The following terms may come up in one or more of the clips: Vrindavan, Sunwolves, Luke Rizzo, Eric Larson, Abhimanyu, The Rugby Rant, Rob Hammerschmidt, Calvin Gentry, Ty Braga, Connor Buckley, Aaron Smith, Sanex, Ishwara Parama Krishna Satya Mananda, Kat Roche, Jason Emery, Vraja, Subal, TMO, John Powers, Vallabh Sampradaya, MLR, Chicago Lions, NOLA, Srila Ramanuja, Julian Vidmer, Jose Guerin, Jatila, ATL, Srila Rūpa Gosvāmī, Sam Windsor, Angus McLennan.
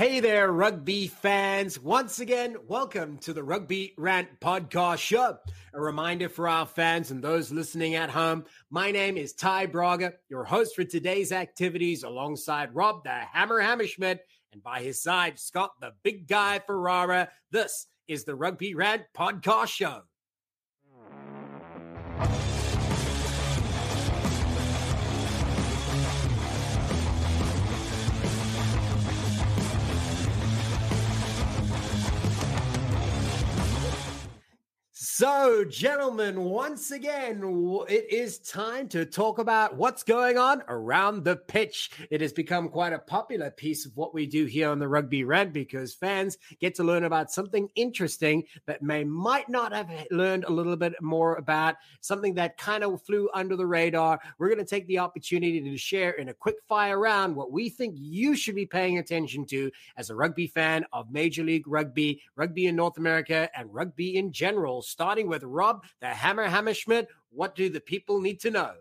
Hey there, rugby fans. Once again, welcome to the Rugby Rant Podcast Show. A reminder for our fans and those listening at home, my name is Ty Braga, your host for today's activities alongside Rob the Hammer Hammerschmidt, and by his side, Scott the Big Guy Ferrara. This is the Rugby Rant Podcast Show. So, gentlemen, once again, it is time to talk about what's going on around the pitch. It has become quite a popular piece of what we do here on the Rugby Rant because fans get to learn about something interesting that they might not have learned a little bit more about, something that kind of flew under the radar. We're going to take the opportunity to share in a quick fire round what we think you should be paying attention to as a rugby fan of Major League Rugby, rugby in North America, and rugby in general. Starting with Rob the Hammer Hammerschmidt, what do the people need to know?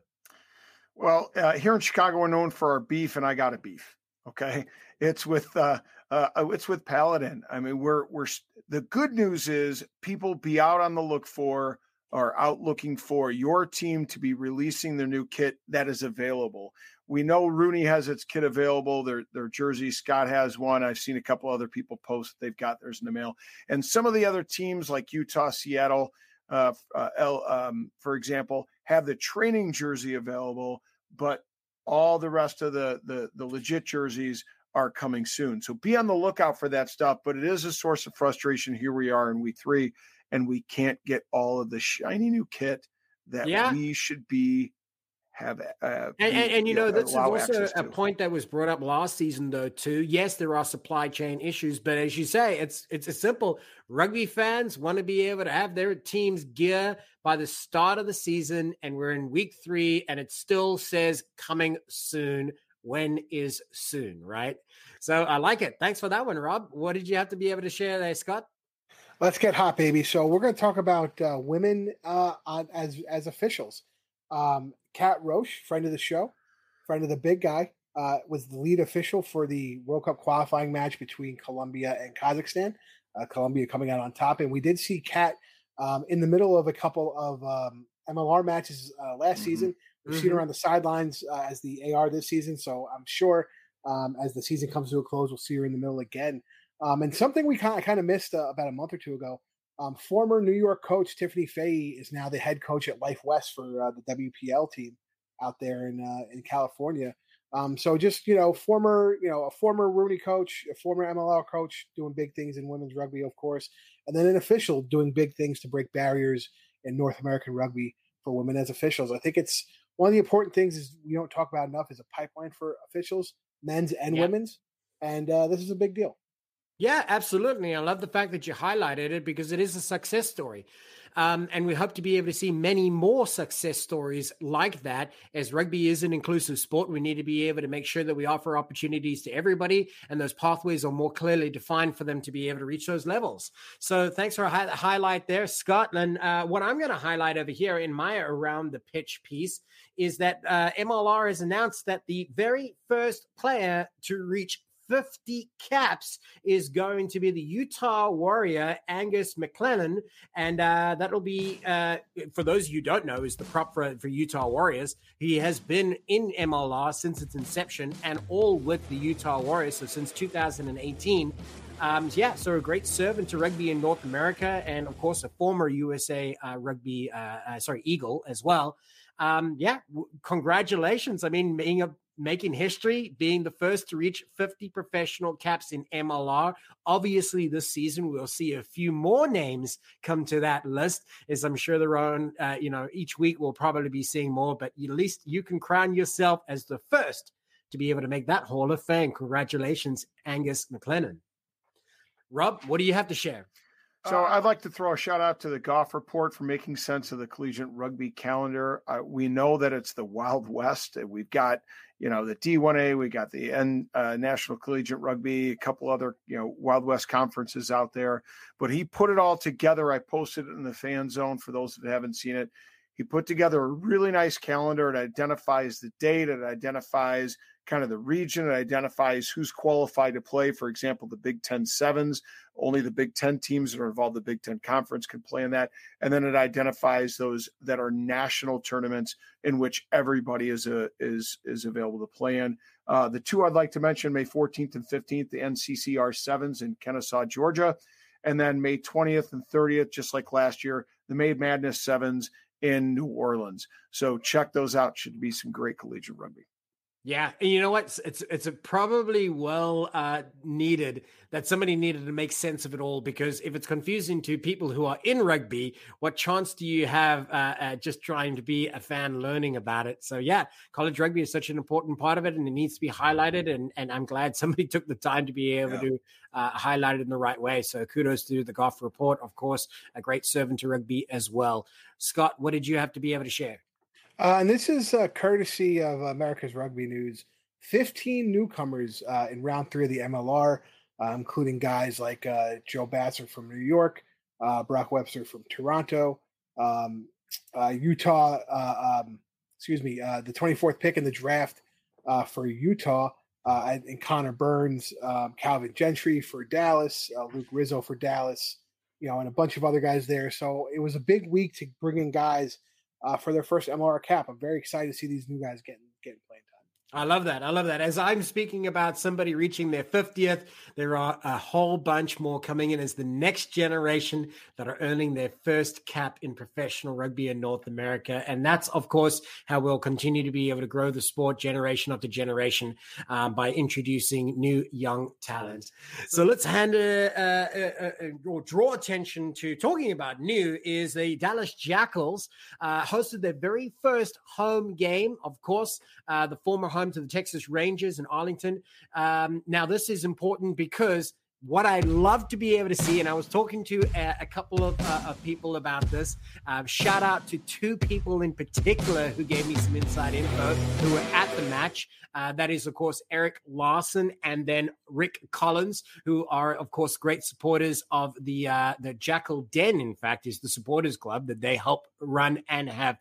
Well, here in Chicago, we're known for our beef, and I got a beef. Okay, it's with Paladin. I mean, we're the good news is people be out on the look for or out looking for your team to be releasing their new kit that is available. We know Rooney has its kit available, their jersey. Scott has one. I've seen a couple other people post that they've got theirs in the mail. And some of the other teams like Utah, Seattle, for example, have the training jersey available, but all the rest of the legit jerseys are coming soon. So be on the lookout for that stuff, but it is a source of frustration. Here we are in week 3, and we can't get all of the shiny new kit that we should be have this is also a point that was brought up last season though too. Yes, there are supply chain issues, but as you say, it's a simple. Rugby fans want to be able to have their team's gear by the start of the season, and we're in week 3 and it still says coming soon. When is soon, right? So I like it. Thanks for that one, Rob. What did you have to be able to share there, Scott? Let's get hot, baby. So we're going to talk about women as officials. Kat Roche, friend of the show, friend of the big guy, was the lead official for the World Cup qualifying match between Colombia and Kazakhstan. Colombia coming out on top. And we did see Kat in the middle of a couple of MLR matches last season. We've seen her on the sidelines as the AR this season. So I'm sure as the season comes to a close, we'll see her in the middle again. And something we kind of missed about a month or two ago, former New York coach Tiffany Faye is now the head coach at Life West for the WPL team out there in California. So just, a former Rooney coach, a former MLR coach doing big things in women's rugby, of course, and then an official doing big things to break barriers in North American rugby for women as officials. I think it's one of the important things is we don't talk about enough is a pipeline for officials, men's and women's. And this is a big deal. Yeah, absolutely. I love the fact that you highlighted it because it is a success story. And we hope to be able to see many more success stories like that. As rugby is an inclusive sport, we need to be able to make sure that we offer opportunities to everybody and those pathways are more clearly defined for them to be able to reach those levels. So thanks for a highlight there, Scott. And what I'm going to highlight over here in my Around the Pitch piece is that MLR has announced that the very first player to reach 50 caps is going to be the Utah Warrior, Angus McLennan. And that'll be, for those of you who don't know, is the prop for Utah Warriors. He has been in MLR since its inception and all with the Utah Warriors, so since 2018. So a great servant to rugby in North America and, of course, a former USA Eagle as well. Congratulations. I mean, making history, being the first to reach 50 professional caps in MLR. Obviously, this season, we'll see a few more names come to that list, as I'm sure their own, each week we'll probably be seeing more, but at least you can crown yourself as the first to be able to make that Hall of Fame. Congratulations, Angus McLennan. Rob, what do you have to share? So I'd like to throw a shout out to the Golf Report for making sense of the collegiate rugby calendar. We know that it's the Wild West. We've got, the D1A, we got the National Collegiate Rugby, a couple other, Wild West conferences out there. But he put it all together. I posted it in the fan zone for those that haven't seen it. He put together a really nice calendar. It identifies the date. It identifies kind of the region. It identifies who's qualified to play. For example, the Big Ten Sevens, only the Big Ten teams that are involved, the Big Ten Conference can play in that. And then it identifies those that are national tournaments in which everybody is available to play in. The two I'd like to mention, May 14th and 15th, the NCCR Sevens in Kennesaw, Georgia. And then May 20th and 30th, just like last year, the May Madness Sevens in New Orleans. So check those out. Should be some great collegiate rugby. Yeah. And you know what? It's a probably well needed that somebody needed to make sense of it all, because if it's confusing to people who are in rugby, what chance do you have just trying to be a fan learning about it? So yeah, college rugby is such an important part of it, and it needs to be highlighted. And I'm glad somebody took the time to be able to highlight it in the right way. So kudos to the Goff Report, of course, a great servant to rugby as well. Scott, what did you have to be able to share? And this is courtesy of America's Rugby News. 15 newcomers in round three of the MLR, including guys like Joe Bassett from New York, Brock Webster from Toronto, Utah. The 24th pick in the draft for Utah, and Connor Burns, Calvin Gentry for Dallas, Luke Rizzo for Dallas, and a bunch of other guys there. So it was a big week to bring in guys for their first MLR cap. I'm very excited to see these new guys getting playing time. I love that. I love that. As I'm speaking about somebody reaching their 50th, there are a whole bunch more coming in as the next generation that are earning their first cap in professional rugby in North America. And that's, of course, how we'll continue to be able to grow the sport generation after generation by introducing new young talent. So let's draw attention to talking about new is the Dallas Jackals hosted their very first home game. Of course, the former home to the Texas Rangers in Arlington. Now, this is important because what I love to be able to see, and I was talking to a couple of people about this, shout out to two people in particular who gave me some inside info who were at the match. That is, of course, Eric Larson and then Rick Collins, who are, of course, great supporters of the Jackal Den, in fact, is the supporters club that they help run and have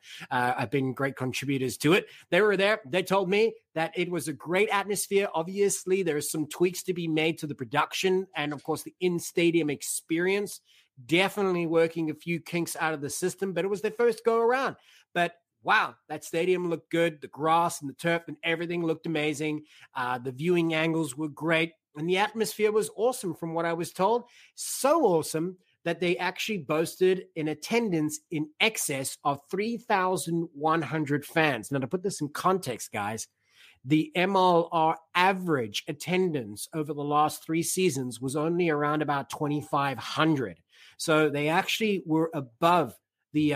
been great contributors to it. They were there. They told me that it was a great atmosphere. Obviously, there are some tweaks to be made to the production and, of course, the in-stadium experience, definitely working a few kinks out of the system, but it was their first go around. But wow, that stadium looked good. The grass and the turf and everything looked amazing. The viewing angles were great, and the atmosphere was awesome from what I was told. So awesome that they actually boasted an attendance in excess of 3,100 fans. Now, to put this in context, guys, the MLR average attendance over the last three seasons was only around about 2,500. So they actually were above the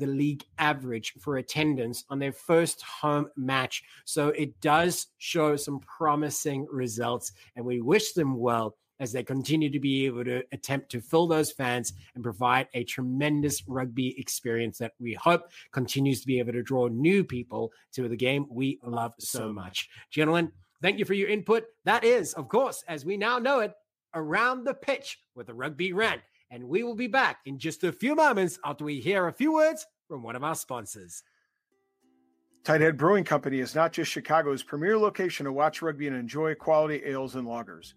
league average for attendance on their first home match. So it does show some promising results, and we wish them well as they continue to be able to attempt to fill those fans and provide a tremendous rugby experience that we hope continues to be able to draw new people to the game we love so much. Gentlemen, thank you for your input. That is, of course, as we now know it, Around the Pitch with the Rugby Rant. And we will be back in just a few moments after we hear a few words from one of our sponsors. Tighthead Brewing Company is not just Chicago's premier location to watch rugby and enjoy quality ales and lagers.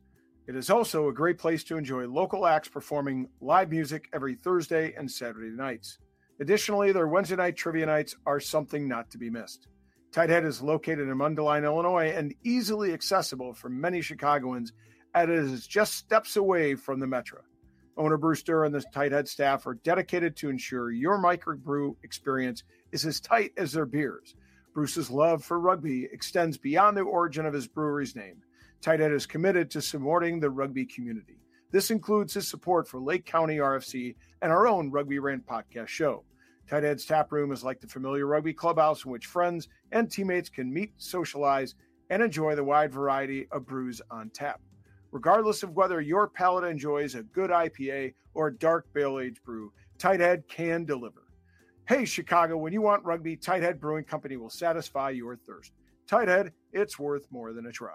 It is also a great place to enjoy local acts performing live music every Thursday and Saturday nights. Additionally, their Wednesday night trivia nights are something not to be missed. Tighthead is located in Mundelein, Illinois, and easily accessible for many Chicagoans, as it is just steps away from the Metro. Owner Brewster and the Tighthead staff are dedicated to ensure your microbrew experience is as tight as their beers. Bruce's love for rugby extends beyond the origin of his brewery's name. Tighthead is committed to supporting the rugby community. This includes his support for Lake County RFC and our own Rugby Rant podcast show. Tighthead's tap room is like the familiar rugby clubhouse in which friends and teammates can meet, socialize, and enjoy the wide variety of brews on tap. Regardless of whether your palate enjoys a good IPA or a dark barrel-aged brew, Tighthead can deliver. Hey, Chicago, when you want rugby, Tighthead Brewing Company will satisfy your thirst. Tighthead, it's worth more than a try.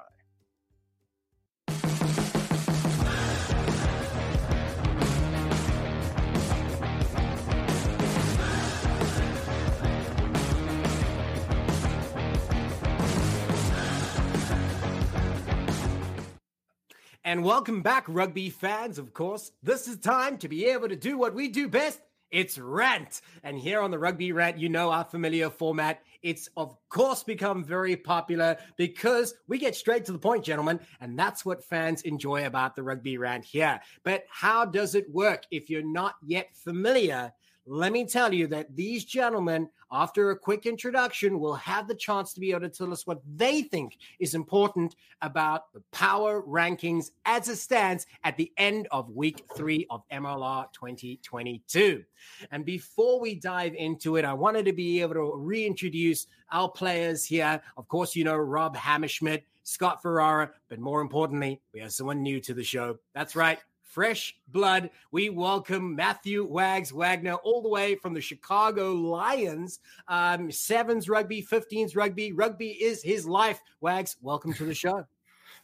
And welcome back, rugby fans, of course. This is time to be able to do what we do best. It's rant. And here on the Rugby Rant, you know our familiar format. It's, of course, become very popular because we get straight to the point, gentlemen. And that's what fans enjoy about the Rugby Rant here. But how does it work? If you're not yet familiar, let me tell you that these gentlemen, after a quick introduction, will have the chance to be able to tell us what they think is important about the power rankings as it stands at the end of week 3 of MLR 2022. And before we dive into it, I wanted to be able to reintroduce our players here. Of course, you know, Rob Hammerschmidt, Scott Ferrara, but more importantly, we have someone new to the show. That's right. Fresh blood, we welcome Matthew Wags Wagner all the way from the Chicago Lions. 7s rugby, 15s rugby. Rugby is his life. Wags, welcome to the show.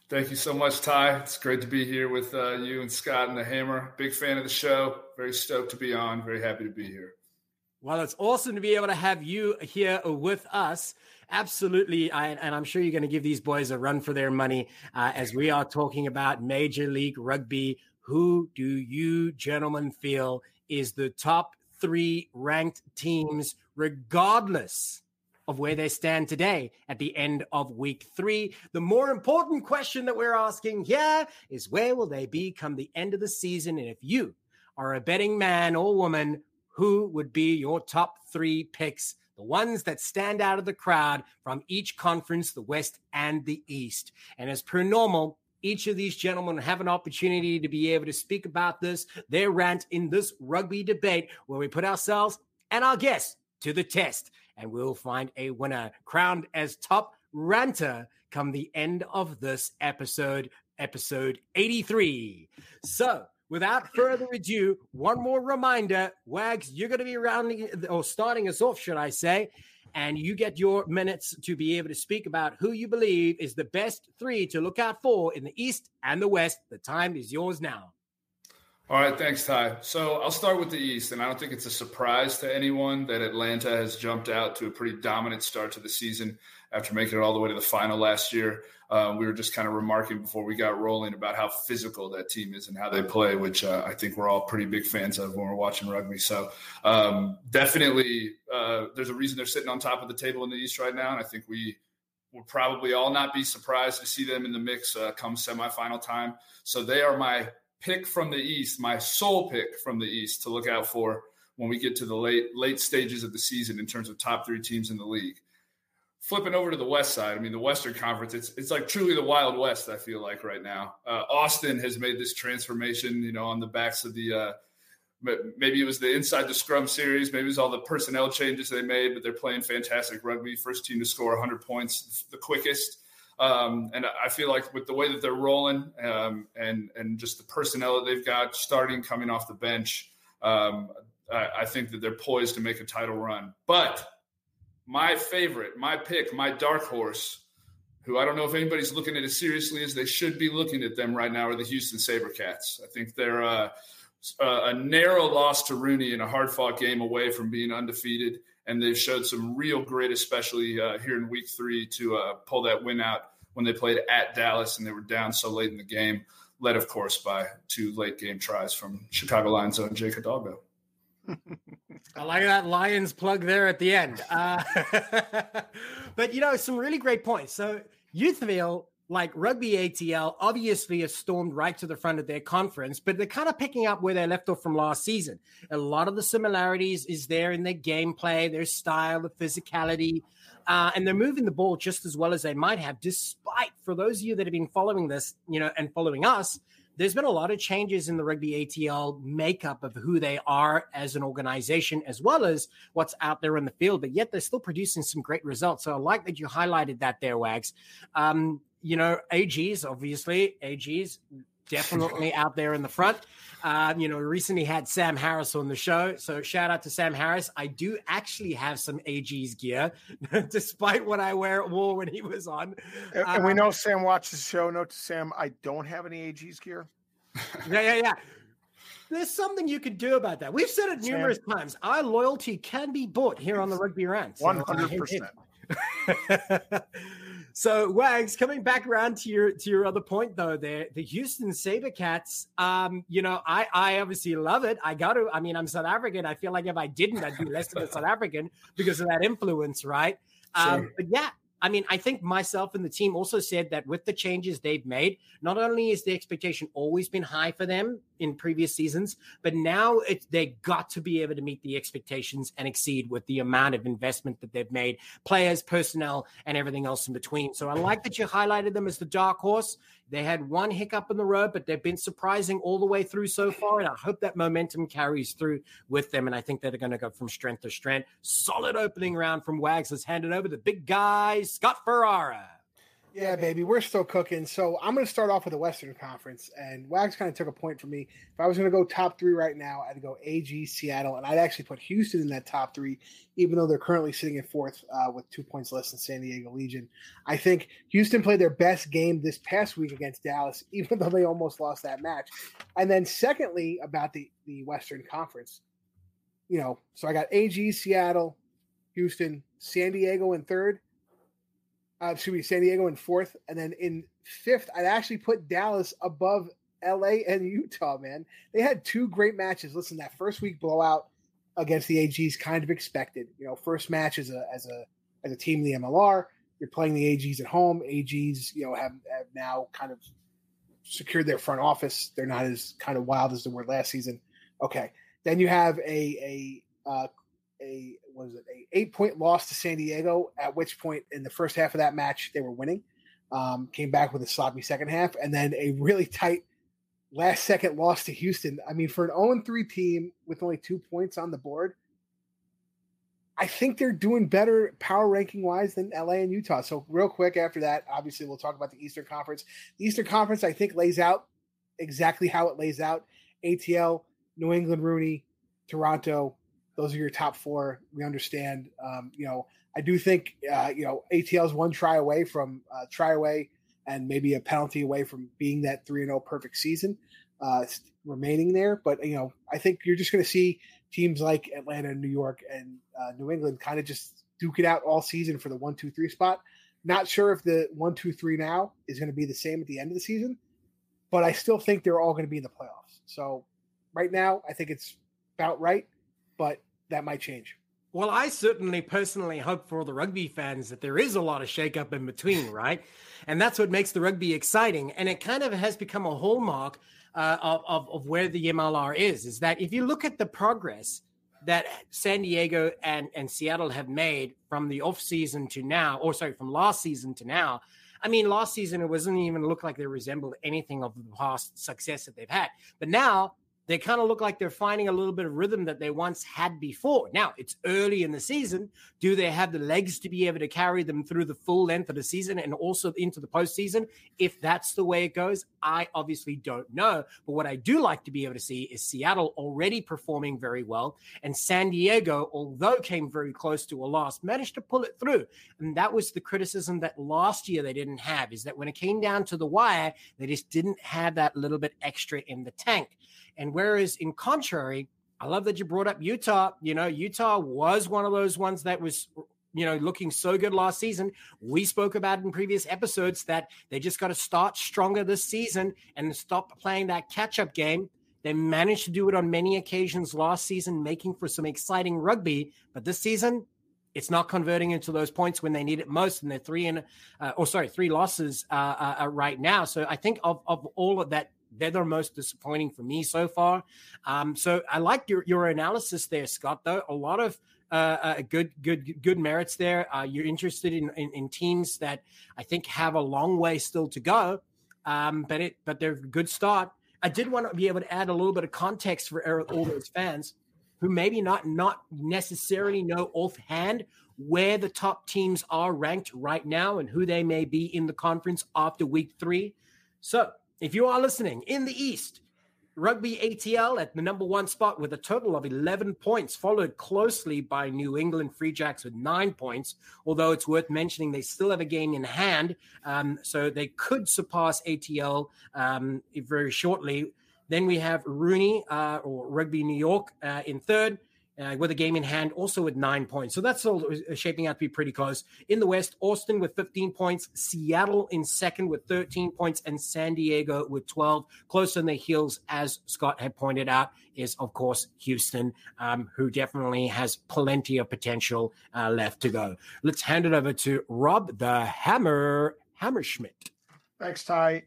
Thank you so much, Ty. It's great to be here with you and Scott and the Hammer. Big fan of the show. Very stoked to be on. Very happy to be here. Well, it's awesome to be able to have you here with us. Absolutely. And I'm sure you're going to give these boys a run for their money as we are talking about Major League Rugby. Who do you gentlemen feel is the top 3 ranked teams, regardless of where they stand today at the end of week 3? The more important question that we're asking here is where will they be come the end of the season? And if you are a betting man or woman, who would be your top 3 picks? The ones that stand out of the crowd from each conference, the West and the East. And as per normal, each of these gentlemen have an opportunity to be able to speak about this, their rant in this rugby debate where we put ourselves and our guests to the test. And we'll find a winner crowned as top ranter come the end of this episode 83. So without further ado, one more reminder, Wags, you're going to be starting us off, should I say. And you get your minutes to be able to speak about who you believe is the best 3 to look out for in the East and the West. The time is yours now. All right. Thanks, Ty. So I'll start with the East, and I don't think it's a surprise to anyone that Atlanta has jumped out to a pretty dominant start to the season after making it all the way to the final last year. We were just kind of remarking before we got rolling about how physical that team is and how they play, which I think we're all pretty big fans of when we're watching rugby. So definitely there's a reason they're sitting on top of the table in the East right now, and I think we will probably all not be surprised to see them in the mix come semifinal time. So they are my pick from the East, my sole pick from the East to look out for when we get to the late stages of the season in terms of top 3 teams in the league. Flipping over to the West side, I mean, the Western Conference, it's like truly the Wild West, I feel like right now. Austin has made this transformation, you know, on the backs of the maybe it was the Inside the Scrum series, maybe it was all the personnel changes they made, but they're playing fantastic rugby. First team to score 100 points, the quickest. And I feel like with the way that they're rolling and just the personnel that they've got starting, coming off the bench, I think that they're poised to make a title run. But my favorite, my pick, my dark horse, who I don't know if anybody's looking at as seriously as they should be looking at them right now, are the Houston SaberCats. I think they're a narrow loss to Rooney in a hard-fought game away from being undefeated. And they've showed some real grit, especially here in week 3, to pull that win out when they played at Dallas and they were down so late in the game, led, of course, by 2 late-game tries from Chicago Lions' own Jake Adogo. I like that Lions plug there at the end. But, you know, some really great points. So you feel like Rugby ATL obviously has stormed right to the front of their conference, but they're kind of picking up where they left off from last season. A lot of the similarities is there in their gameplay, their style, the physicality, and they're moving the ball just as well as they might have, despite, for those of you that have been following this, you know, and following us, there's been a lot of changes in the Rugby ATL makeup of who they are as an organization, as well as what's out there in the field, but yet they're still producing some great results. So I like that you highlighted that there, Wags. You know, AGs definitely out there in the front. You know, recently had Sam Harris on the show. So shout out to Sam Harris. I do actually have some AGs gear, despite what I wore when he was on. And we know Sam watches the show. Note to Sam, I don't have any AGs gear. Yeah. There's something you could do about that. We've said it numerous times. Our loyalty can be bought here on the Rugby Rant. 100%. So Wags, coming back around to your other point though, there, the Houston Sabercats, I obviously love it. I'm South African. I feel like if I didn't, I'd be less of a South African because of that influence, right? Sure. But yeah, I mean, I think myself and the team also said that with the changes they've made, not only is the expectation always been high for them in previous seasons, but now they got to be able to meet the expectations and exceed with the amount of investment that they've made, players, personnel, and everything else in between. So I like that you highlighted them as the dark horse. They had one hiccup in the road, but they've been surprising all the way through so far, and I hope that momentum carries through with them, and I think they're going to go from strength to strength. Solid opening round from Wags. Let's hand it over to the big guy, Scott Ferrara. Yeah, baby, we're still cooking. So I'm going to start off with the Western Conference, and Wags kind of took a point from me. If I was going to go top three right now, I'd go AG, Seattle, and I'd actually put Houston in that top three, even though they're currently sitting in fourth with 2 points less than San Diego Legion. I think Houston played their best game this past week against Dallas, even though they almost lost that match. And then secondly, about the Western Conference, so I got AG, Seattle, Houston, San Diego in third. San Diego in fourth, and then in fifth, I'd actually put Dallas above LA and Utah, man. They had two great matches. Listen, that first week blowout against the AG is kind of expected. First match as a team in the MLR, you're playing the AGs at home. AGs, have now kind of secured their front office. They're not as kind of wild as they were last season. Okay. Then you have an 8-point loss to San Diego, at which point in the first half of that match they were winning, came back with a sloppy second half, and then a really tight last second loss to Houston. I mean, for an 0-3 team with only 2 points on the board, I think they're doing better power ranking wise than LA and Utah. So real quick after that, obviously we'll talk about the Eastern Conference. The Eastern Conference, I think, lays out exactly how it lays out. ATL, New England, Rooney, Toronto. Those are your top four. We understand. I do think, ATL's one try away and maybe a penalty away from being that 3-0 perfect season remaining there. But, I think you're just going to see teams like Atlanta, New York, and New England kind of just duke it out all season for the 1-2-3 spot. Not sure if the 1-2-3 now is going to be the same at the end of the season, but I still think they're all going to be in the playoffs. So right now, I think it's about right, but that might change. Well, I certainly personally hope for the rugby fans that there is a lot of shakeup in between, right? And that's what makes the rugby exciting. And it kind of has become a hallmark of where the MLR is that if you look at the progress that San Diego and Seattle have made from last season to now. I mean, last season, it wasn't even look like they resembled anything of the past success that they've had. But now, they kind of look like they're finding a little bit of rhythm that they once had before. Now, it's early in the season. Do they have the legs to be able to carry them through the full length of the season and also into the postseason? If that's the way it goes, I obviously don't know. But what I do like to be able to see is Seattle already performing very well. And San Diego, although came very close to a loss, managed to pull it through. And that was the criticism that last year they didn't have, is that when it came down to the wire, they just didn't have that little bit extra in the tank. And whereas in contrary, I love that you brought up Utah. Utah was one of those ones that was, looking so good last season. We spoke about in previous episodes that they just got to start stronger this season and stop playing that catch-up game. They managed to do it on many occasions last season, making for some exciting rugby. But this season, it's not converting into those points when they need it most, and they're three losses right now. So I think of all of that, they're the most disappointing for me so far. So I like your analysis there, Scott, though. A lot of good merits there. You're interested in teams that I think have a long way still to go, but they're a good start. I did want to be able to add a little bit of context for all those fans who maybe not necessarily know offhand where the top teams are ranked right now and who they may be in the conference after week three. So, if you are listening, in the East, Rugby ATL at the number one spot with a total of 11 points, followed closely by New England Free Jacks with 9 points, although it's worth mentioning they still have a game in hand, so they could surpass ATL very shortly. Then we have Rooney, or Rugby New York, in third, with a game in hand, also with 9 points. So that's all shaping out to be pretty close. In the West, Austin with 15 points, Seattle in second with 13 points, and San Diego with 12. Close on the heels, as Scott had pointed out, is, of course, Houston, who definitely has plenty of potential left to go. Let's hand it over to Rob the Hammerschmidt. Thanks, Ty.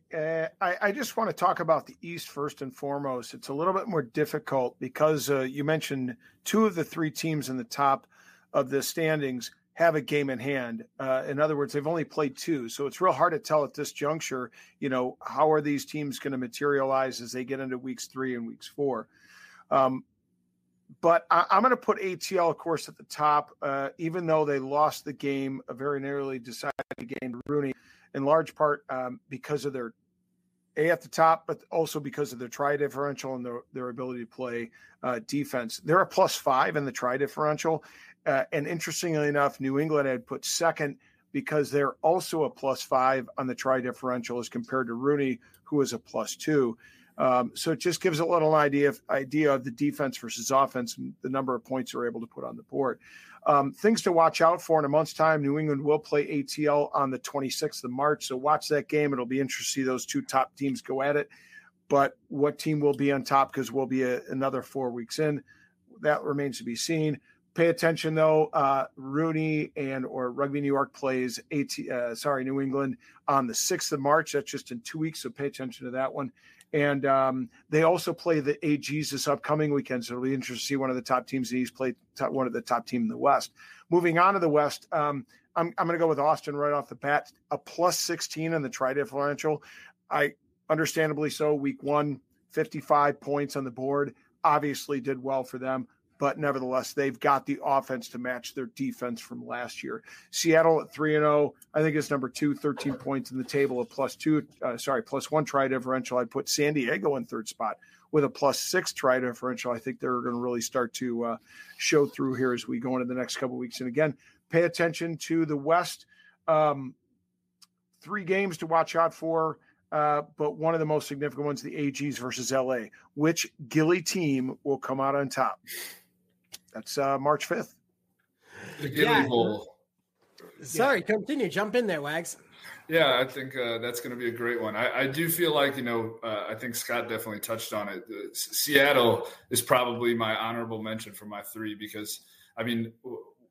I just want to talk about the East first and foremost. It's a little bit more difficult because you mentioned two of the three teams in the top of the standings have a game in hand. In other words, they've only played two. So it's real hard to tell at this juncture, you know, how are these teams going to materialize as they get into weeks 3 and weeks 4. But I'm going to put ATL, of course, at the top, even though they lost the game, a very nearly decided game to Rooney, in large part because of their A at the top, but also because of their try differential and their ability to play defense. They're a +5 in the try differential. And interestingly enough, New England had put second because they're also a +5 on the try differential as compared to Rooney, who is a +2. So it just gives a little idea of the defense versus offense and the number of points they're able to put on the board. Things to watch out for in a month's time. New England will play ATL on the 26th of March, so watch that game. It'll be interesting to see those two top teams go at it. But what team will be on top, because we'll be another 4 weeks in, that remains to be seen. Pay attention, though. Rooney or Rugby New York plays New England on the 6th of March. That's just in 2 weeks, so pay attention to that one. And they also play the AGs this upcoming weekend. So it'll be interesting to see one of the top teams in the East play one of the top teams in the West. Moving on to the West, I'm going to go with Austin right off the bat, a +16 on the try differential. I understandably so, week one, 55 points on the board, obviously did well for them. But nevertheless, they've got the offense to match their defense from last year. Seattle at 3-0, I think it's number 2, 13 points in the table, a +1 try differential. I'd put San Diego in third spot with a +6 try differential. I think they're going to really start to show through here as we go into the next couple of weeks. And again, pay attention to the West. Three games to watch out for. But one of the most significant ones, the AGs versus LA, which Gilly team will come out on top? That's March 5th. The Gilly Bowl. Sorry, continue. Jump in there, Wags. Yeah, I think that's going to be a great one. I do feel like, I think Scott definitely touched on it. Seattle is probably my honorable mention for my three because, I mean,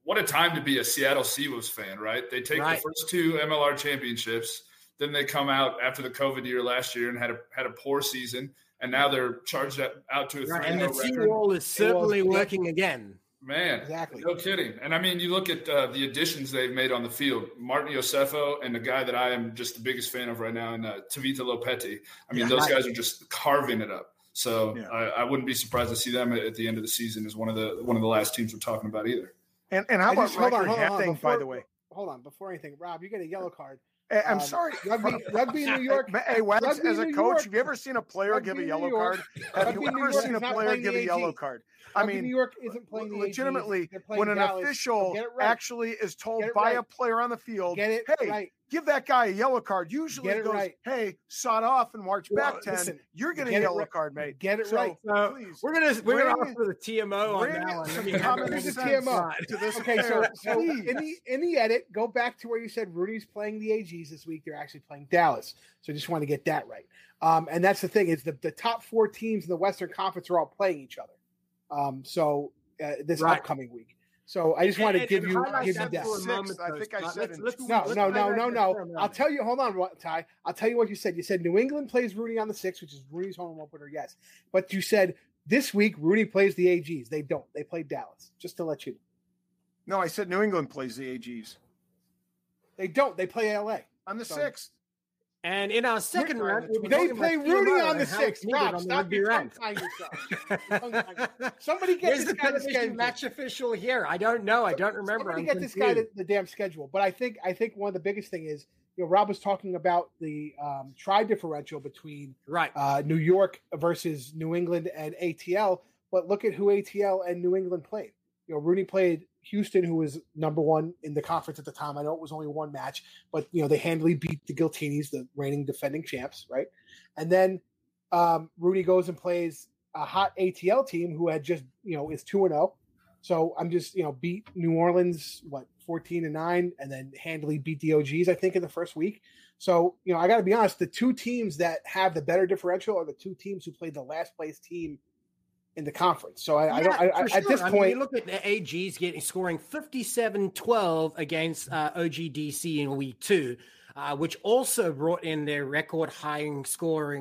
what a time to be a Seattle Seawolves fan, right? They take the first two MLR championships. Then they come out after the COVID year last year and had a poor season, and now they're charged out to a 3-0 record. And the seawall is certainly working again. Man, exactly. No kidding. And, I mean, you look at the additions they've made on the field, Martin Iosefo and the guy that I am just the biggest fan of right now, and Tavita Lopetti. I mean, those guys are just carving it up. So I wouldn't be surprised to see them at the end of the season as one of the last teams we're talking about either. And how about Rutgers, by the way? Hold on. Before anything, Rob, you get a yellow card. I'm sorry. Rugby in New York. Hey, Wags, as a coach, have you ever seen a player give a yellow card? Have you ever seen a player give a yellow card? I mean, New York isn't playing the legitimately. When an official actually is told by a player on the field, hey, give that guy a yellow card. Usually it goes, hey, sod off and march back 10. You're getting a yellow card, mate. Get it right. We're gonna offer the TMO on that one. Here's the TMO. Okay, so in the edit, go back to where you said Rudy's playing the AGs this week. They're actually playing Dallas. So just want to get that right. And that's the thing is the top four teams in the Western Conference are all playing each other. This upcoming week. So I just want to give you that. I think I said no. I'll tell you. Hold on, Ty. I'll tell you what you said. You said New England plays Rooney on the 6th, which is Rooney's home opener. Yes, but you said this week Rooney plays the AGs. They don't. They play Dallas. Just to let you know. No, I said New England plays the AGs. They don't. They play LA on the 6th. And in our second round, they play Rooney on the 6th. Rob, stop your tongue-tying yourself. Somebody get this guy the schedule. Match official here. I don't know. I don't remember. Somebody get this guy the damn schedule. But I think one of the biggest thing is, Rob was talking about the try differential between New York versus New England and ATL. But look at who ATL and New England played. Rooney played Houston, who was number one in the conference at the time. I know it was only one match, but they handily beat the Guiltinis, the reigning defending champs, right? And then Rooney goes and plays a hot ATL team who had just is 2-0, So I'm just, beat New Orleans, 14-9, and then handily beat the OGs, I think, in the first week. So, I got to be honest, the two teams that have the better differential are the two teams who played the last place team in the conference. So at this point, you look at the AGs scoring 57-12 against OGDC in week two, which also brought in their record highest score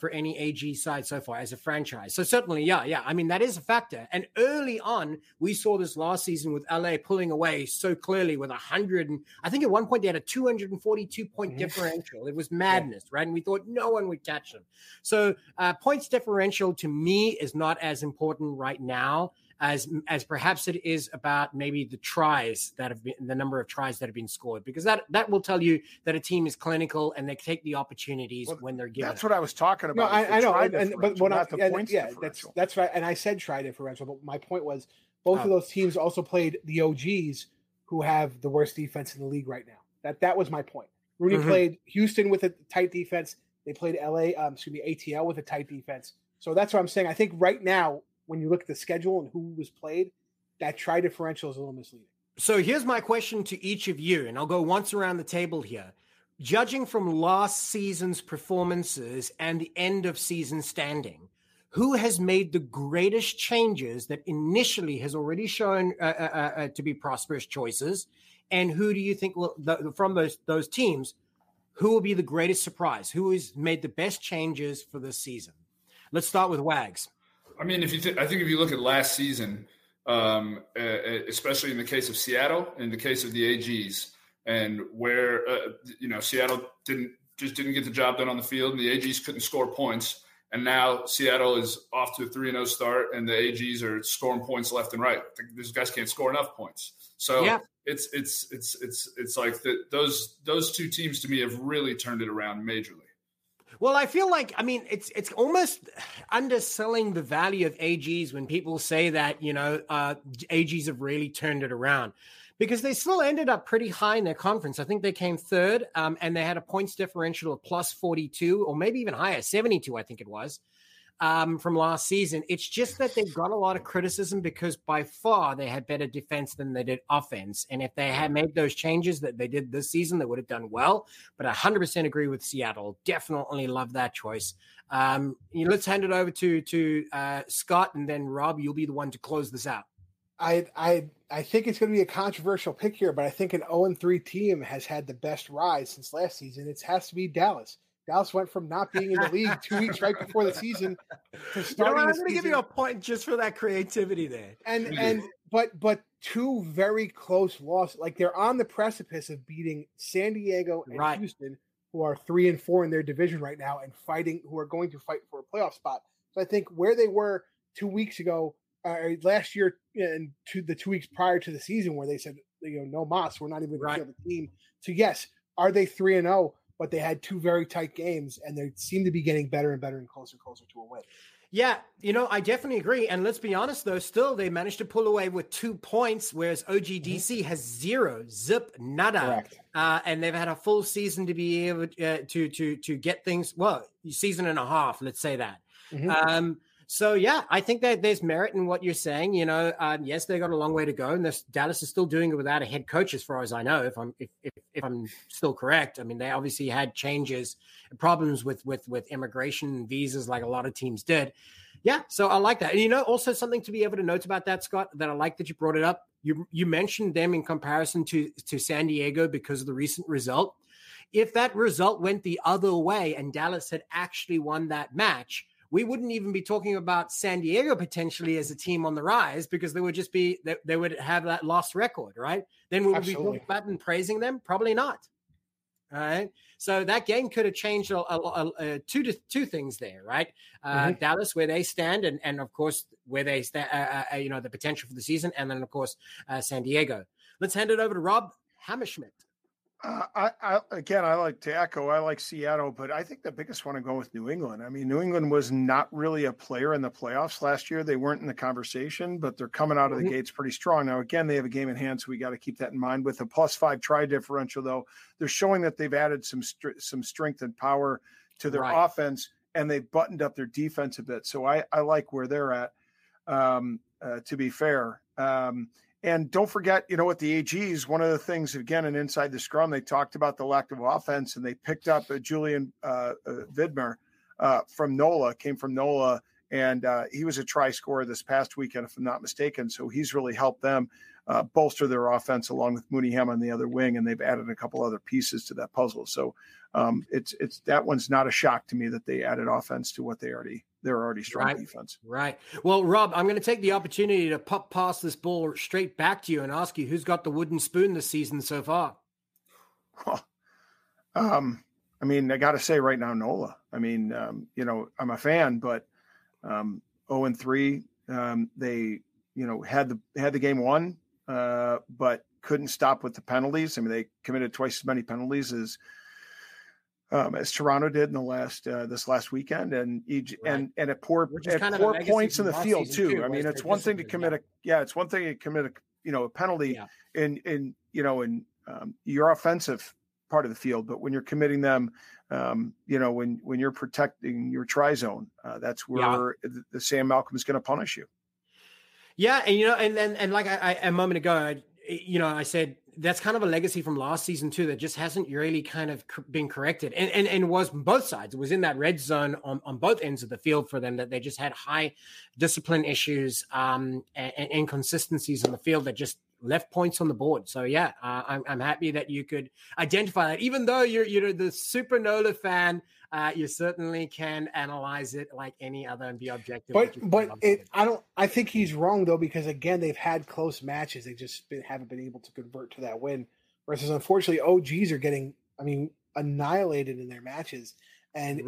for any AG side so far as a franchise. So certainly, I mean, that is a factor. And early on, we saw this last season with LA pulling away so clearly with 100. And I think at one point they had a 242-point differential. It was madness, right? And we thought no one would catch them. So points differential to me is not as important right now as perhaps it is about maybe the number of tries that have been scored, because that will tell you that a team is clinical and they take the opportunities when they're given. That's what I was talking about. No, I know. That's right. And I said try differential, but my point was both of those teams also played the OGs, who have the worst defense in the league right now. That was my point. Rooney played Houston with a tight defense. They played ATL with a tight defense. So that's what I'm saying. I think right now, when you look at the schedule and who was played, that try differential is a little misleading. So here's my question to each of you, and I'll go once around the table here. Judging from last season's performances and the end of season standing, who has made the greatest changes that initially has already shown to be prosperous choices? And who do you think from those teams, who will be the greatest surprise? Who has made the best changes for this season? Let's start with Wags. I mean, I think if you look at last season, especially in the case of Seattle, in the case of the AGs, and where Seattle didn't get the job done on the field, and the AGs couldn't score points, and now Seattle is off to a 3-0 start, and the AGs are scoring points left and right. These guys can't score enough points, so it's like that. Those two teams to me have really turned it around majorly. Well, I feel like, it's almost underselling the value of AGs when people say that, AGs have really turned it around, because they still ended up pretty high in their conference. I think they came third, and they had a points differential of plus 42 or maybe even higher, 72, I think it was, from last season. It's just that they've got a lot of criticism because by far they had better defense than they did offense. And if they had made those changes that they did this season, they would have done well. But 100% agree with Seattle. Definitely love that choice. Let's hand it over to Scott, and then Rob, you'll be the one to close this out. I think it's going to be a controversial pick here, but I think an 0-3 team has had the best rise since last season. It has to be Dallas. Dallas went from not being in the league 2 weeks right before the season to starting. I'm going to give you a point just for that creativity there. But two very close losses. Like, they're on the precipice of beating San Diego and Houston, who are 3-4 in their division right now and who are going to fight for a playoff spot. So I think where they were 2 weeks ago, last year, and to the 2 weeks prior to the season, where they said, no mas, we're not even going to be on the team. So yes, are they 3-0? But they had two very tight games, and they seem to be getting better and better and closer to a win. Yeah, I definitely agree. And let's be honest, though, still they managed to pull away with 2 points, whereas OGDC has nada. Correct. And they've had a full season to be able to get things, season and a half, let's say that. So, I think that there's merit in what you're saying. Yes, they got a long way to go, and Dallas is still doing it without a head coach, as far as I know, if I'm still correct. I mean, they obviously had changes, problems with immigration visas, like a lot of teams did. Yeah, so I like that. And, also something to be able to note about that, Scott, that I like that you brought it up. You mentioned them in comparison to San Diego because of the recent result. If that result went the other way and Dallas had actually won that match, we wouldn't even be talking about San Diego potentially as a team on the rise, because they would just be they would have that lost record, right? Then would we be talking about and praising them? Probably not. All right. So that game could have changed two things there, right? Dallas, where they stand, and of course where they stand, the potential for the season, and then of course San Diego. Let's hand it over to Rob Hammerschmidt. I like to echo. I like Seattle, but I think the biggest one to go with New England. I mean, New England was not really a player in the playoffs last year. They weren't in the conversation, but they're coming out of the gates pretty strong. Now, again, they have a game in hand, so we got to keep that in mind. With a plus 5 try differential, though, they're showing that they've added some strength and power to their offense, and they've buttoned up their defense a bit. So I like where they're at. to be fair. And don't forget, you know, at the AGs, one of the things, again, and inside the scrum, they talked about the lack of offense, and they picked up Julian Vidmer from NOLA, came from NOLA, and he was a try scorer this past weekend, if I'm not mistaken. So he's really helped them bolster their offense along with Mooneyham on the other wing, and they've added a couple other pieces to that puzzle. So it's that one's not a shock to me that they added offense to what they're already strong defense. Right. Well, Rob, I'm going to take the opportunity to pop past this ball straight back to you and ask you who's got the wooden spoon this season so far. Well, I mean, I got to say right now, NOLA. I mean, you know, I'm a fan, but 0-3, they, you know, had the game won, but couldn't stop with the penalties. I mean, they committed twice as many penalties as Toronto did in the this last weekend, and at poor points in the field too. I mean, it's one thing to commit a you know, a penalty in your offensive part of the field, but when you're committing them, you know, when you're protecting your try zone, that's where the Sam Malcolm is going to punish you. Yeah. And, you know, and like a moment ago, I said, that's kind of a legacy from last season too, that just hasn't really kind of been corrected and was both sides. It was in that red zone on both ends of the field for them, that they just had high discipline issues and inconsistencies in the field that just left points on the board. So yeah, I'm happy that you could identify that. Even though you're the super NOLA fan, you certainly can analyze it like any other and be objective. I think he's wrong though, because again, they've had close matches. They just haven't been able to convert to that win. Versus, unfortunately, OGs are getting, I mean, annihilated in their matches, and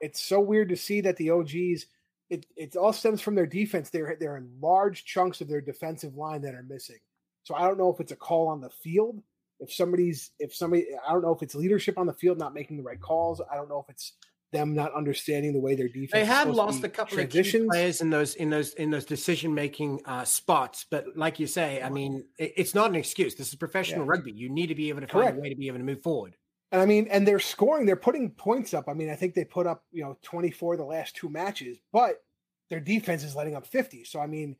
it's so weird to see that the OGs. It all stems from their defense. There are large chunks of their defensive line that are missing. So I don't know if it's a call on the field, I don't know if it's leadership on the field not making the right calls. I don't know if it's them not understanding the way their defense. They have lost a couple of key players in those decision making spots, but like you say, I mean, it's not an excuse. This is professional rugby. You need to be able to find a way to be able to move forward. And I mean, and they're scoring. They're putting points up. I mean, I think they put up 24 the last two matches, but their defense is letting up 50. So I mean.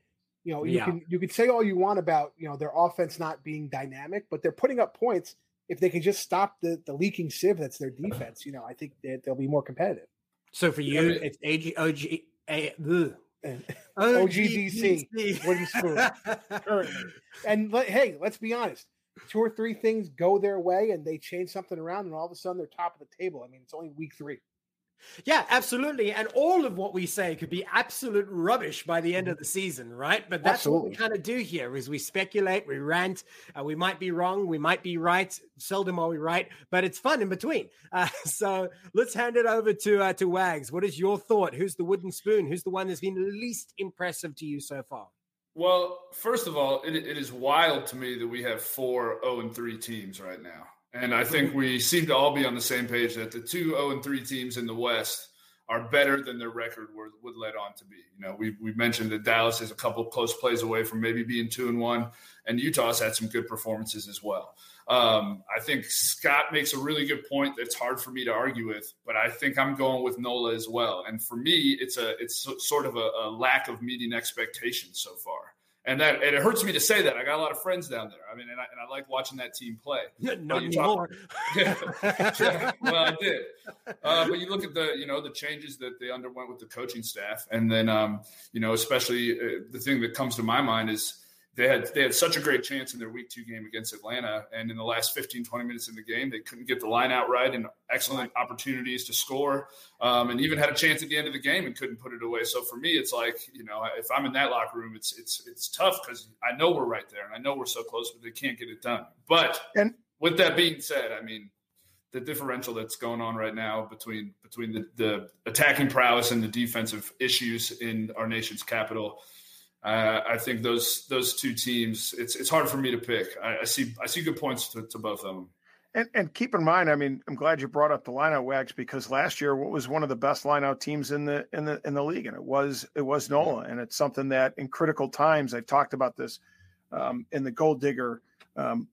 You know, you can say all you want about, you know, their offense not being dynamic, but they're putting up points. If they can just stop the leaking sieve that's their defense, you know, I think that they'll be more competitive. So for you, it's OGDC. Wooden spoon. Currently. And hey, let's be honest. 2 or 3 things go their way and they change something around and all of a sudden they're top of the table. I mean, it's only week 3. Yeah, absolutely. And all of what we say could be absolute rubbish by the end of the season, right? But that's what we kind of do here is we speculate, we rant, we might be wrong, we might be right, seldom are we right, but it's fun in between. So let's hand it over to Wags. What is your thought? Who's the wooden spoon? Who's the one that's been least impressive to you so far? Well, first of all, it is wild to me that we have 4 0-3 teams right now. And I think we seem to all be on the same page that the 2 0-3 teams in the West are better than their record would let on to be. You know, we mentioned that Dallas is a couple of close plays away from maybe being 2-1, and Utah's had some good performances as well. I think Scott makes a really good point that's hard for me to argue with, but I think I'm going with NOLA as well. And for me, it's sort of a lack of meeting expectations so far. And it hurts me to say that. I got a lot of friends down there. I mean, and I like watching that team play. Not anymore. Well, I did. But you look at the changes that they underwent with the coaching staff, and then especially the thing that comes to my mind is they had such a great chance in their week 2 game against Atlanta, and in the last 15, 20 minutes of the game, they couldn't get the line out right and excellent opportunities to score, and even had a chance at the end of the game and couldn't put it away. So for me, it's like, you know, if I'm in that locker room, it's tough because I know we're right there and I know we're so close, but they can't get it done. But with that being said, I mean, the differential that's going on right now between the attacking prowess and the defensive issues in our nation's capital – I think those 2 teams, it's hard for me to pick. I see good points to both of them. And keep in mind, I mean, I'm glad you brought up the lineout, Wags, because last year what was one of the best lineout teams in the league, and it was NOLA, and it's something that in critical times I talked about this in the Gold Digger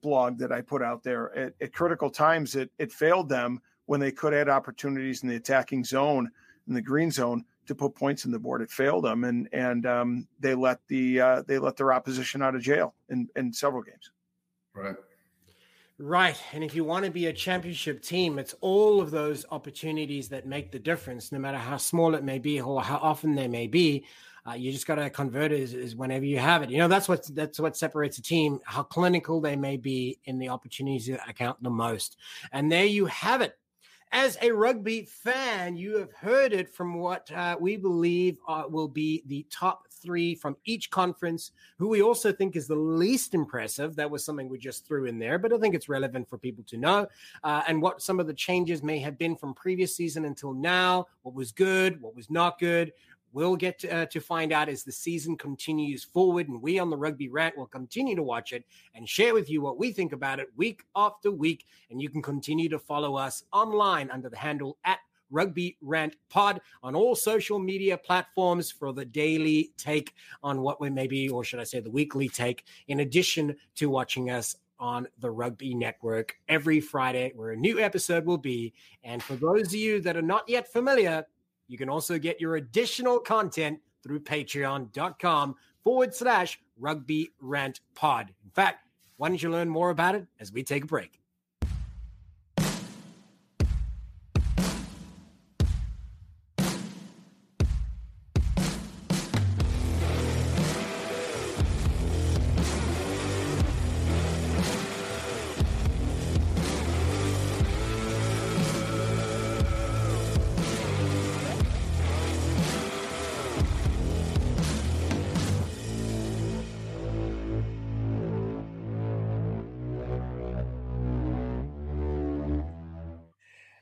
blog that I put out there. At critical times, it failed them when they could have had opportunities in the attacking zone, in the green zone, to put points in the board. It failed them, and they let their opposition out of jail in several games. Right. And if you want to be a championship team, it's all of those opportunities that make the difference, no matter how small it may be or how often they may be. You just got to convert it is whenever you have it. You know, that's what separates a team, how clinical they may be in the opportunities that count the most. And there you have it. As a rugby fan, you have heard it from what we believe will be the top three from each conference, who we also think is the least impressive. That was something we just threw in there, but I think it's relevant for people to know, and what some of the changes may have been from previous season until now, what was good, what was not good. We'll get to find out as the season continues forward, and we on the Rugby Rant will continue to watch it and share with you what we think about it week after week. And you can continue to follow us online under the handle at RugbyRantPod on all social media platforms for the daily take on what we may be, or should I say the weekly take, in addition to watching us on the Rugby Network every Friday where a new episode will be. And for those of you that are not yet familiar, you can also get your additional content through patreon.com/RugbyRantPod. In fact, why don't you learn more about it as we take a break?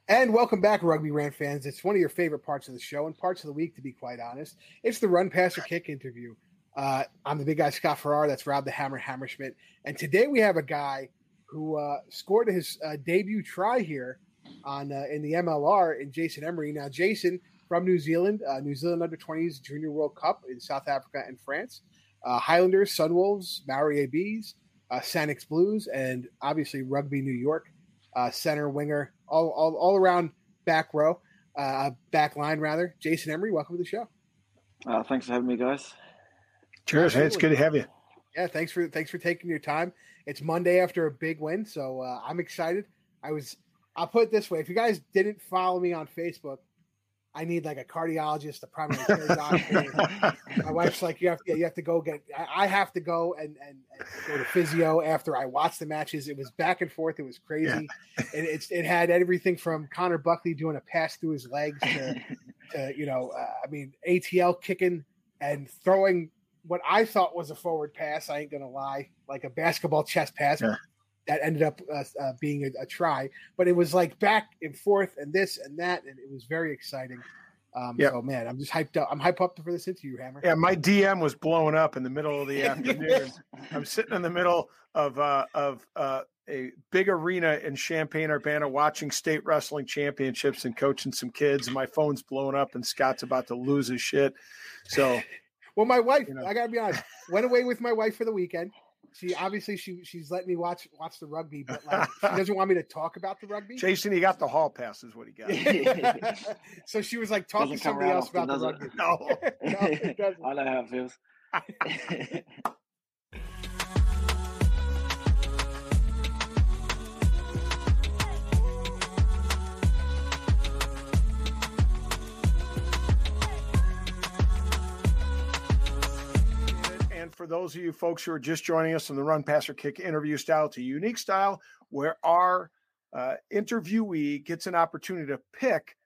And welcome back, Rugby Rant fans. It's one of your favorite parts of the show and parts of the week, to be quite honest. It's the Run, Pass, or Kick interview. I'm the big guy, Scott Ferrara. That's Rob the Hammer Hammerschmidt. And today we have a guy who scored his debut try here in the MLR in Jason Emery. Now, Jason from New Zealand Under-20s Junior World Cup in South Africa and France. Highlanders, Sunwolves, Maori ABs, Sanex Blues, and obviously Rugby New York. Center, winger, all around back row, back line rather. Jason Emery, welcome to the show. Thanks for having me, guys. Cheers. Hey, it's good to have you. Yeah, thanks for taking your time. It's Monday after a big win, so I'm excited. I'll put it this way: if you guys didn't follow me on Facebook, I need like a cardiologist, a primary care doctor. My wife's like, you have to go get. I have to go and go to physio after I watched the matches. It was back and forth. It was crazy. Yeah. It had everything from Connor Buckley doing a pass through his legs to ATL kicking and throwing what I thought was a forward pass. I ain't gonna lie, like a basketball chest pass. Yeah. That ended up being a try, but it was like back and forth and this and that, and it was very exciting. Yep. So, man, I'm just hyped up. I'm hyped up for this interview, Hammer. Yeah, my DM was blowing up in the middle of the afternoon. I'm sitting in the middle of a big arena in Champaign-Urbana watching state wrestling championships and coaching some kids, and my phone's blowing up, and Scott's about to lose his shit. So, well, my wife, I got to be honest, went away with my wife for the weekend. She obviously she's letting me watch the rugby, but like she doesn't want me to talk about the rugby. Jason, he got the hall pass, is what he got. So she was like talking to somebody else about the rugby. No, it doesn't. I know how it feels. For those of you folks who are just joining us on the Run, Pass, or Kick interview style, it's a unique style where our interviewee gets an opportunity to pick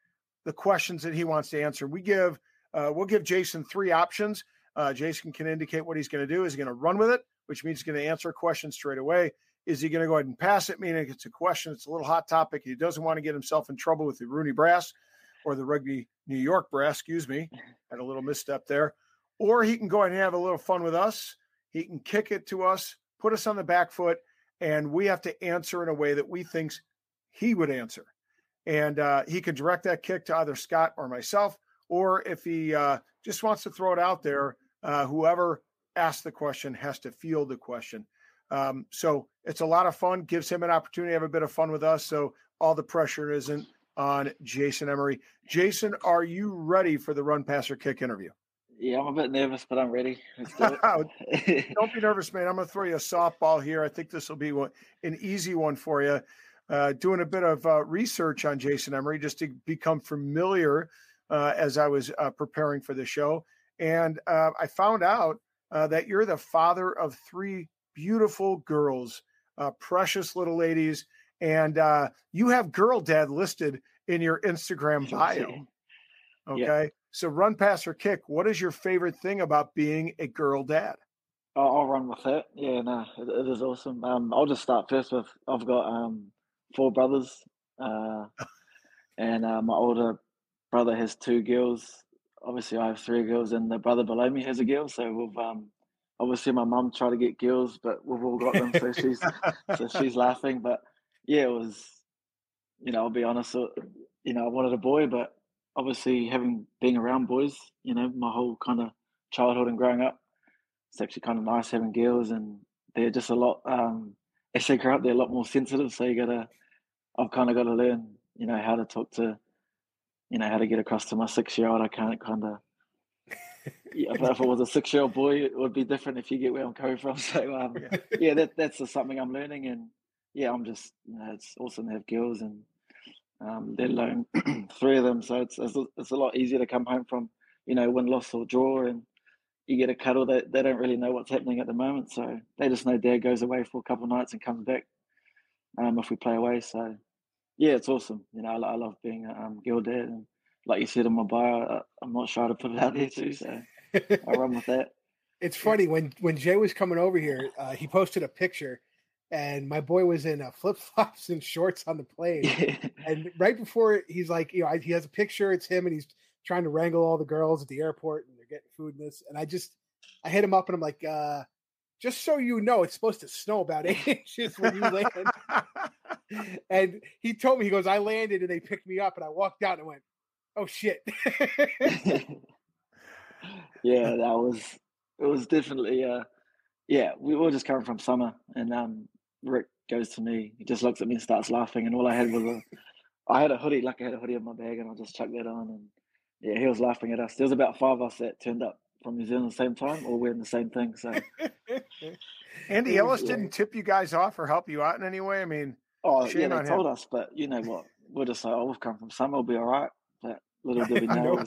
the questions that he wants to answer. We'll give Jason three options. Jason can indicate what he's going to do. Is he going to run with it, which means he's going to answer a question straight away? Is he going to go ahead and pass it, meaning it's a question, it's a little hot topic, he doesn't want to get himself in trouble with the Rooney Brass or the Rugby New York Brass, excuse me, had a little misstep there. Or he can go ahead and have a little fun with us. He can kick it to us, put us on the back foot, and we have to answer in a way that we think he would answer. And he can direct that kick to either Scott or myself, or if he just wants to throw it out there, whoever asked the question has to field the question. So it's a lot of fun, gives him an opportunity to have a bit of fun with us, so all the pressure isn't on Jason Emery. Jason, are you ready for the run, pass, or kick interview? Yeah, I'm a bit nervous, but I'm ready. Let's do it. Don't be nervous, man. I'm going to throw you a softball here. I think this will be an easy one for you. Doing a bit of research on Jason Emery just to become familiar as I was preparing for the show. And I found out that you're the father of three beautiful girls, precious little ladies. And you have Girl Dad listed in your Instagram bio. Okay. Yeah. So run, pass, or kick. What is your favorite thing about being a girl dad? I'll run with it. Yeah, no, it is awesome. I'll just start first with I've got four brothers, and my older brother has two girls. Obviously, I have three girls, and the brother below me has a girl. So we've obviously my mum tried to get girls, but we've all got them. So she's so she's laughing. But yeah, it was. You know, I'll be honest. You know, I wanted a boy, but obviously, having been around boys, you know, my whole kind of childhood and growing up, it's actually kind of nice having girls, and they're just a lot. As they grow up, they're a lot more sensitive. So I've kind of got to learn, you know, how to talk to, you know, how to get across to my 6-year-old. I can't kind of. Yeah, but if it was a 6-year-old boy, it would be different. If you get where I'm coming from, so yeah, that's just something I'm learning, and yeah, I'm just, you know, it's awesome to have girls and. Let alone three of them, so it's a lot easier to come home from, you know, win, loss or draw, and you get a cuddle. They don't really know what's happening at the moment, so they just know Dad goes away for a couple of nights and comes back if we play away. So yeah, it's awesome. You know, I love being a girl dad, and like you said in my bio, I'm not shy to put it out there too, so I run with that. It's funny when Jay was coming over here, he posted a picture. And my boy was in flip-flops and shorts on the plane. Yeah. And right before, he's like, you know, he has a picture. It's him, and he's trying to wrangle all the girls at the airport, and they're getting food and this. And I hit him up, and I'm like, just so you know, it's supposed to snow about 8 inches when you land. And he told me, he goes, I landed, and they picked me up, and I walked out, and I went, oh, shit. Yeah, it was definitely yeah, we were just coming from summer, and Rick goes to me. He just looks at me and starts laughing. And all I had was I had a hoodie in my bag, and I just chucked that on. And yeah, he was laughing at us. There was about 5 of us that turned up from New Zealand at the same time, all wearing the same thing. So Andy Ellis didn't tip you guys off or help you out in any way. I mean, they told us, but you know what? We're just like, we've come from summer, we'll be all right. But little did we know.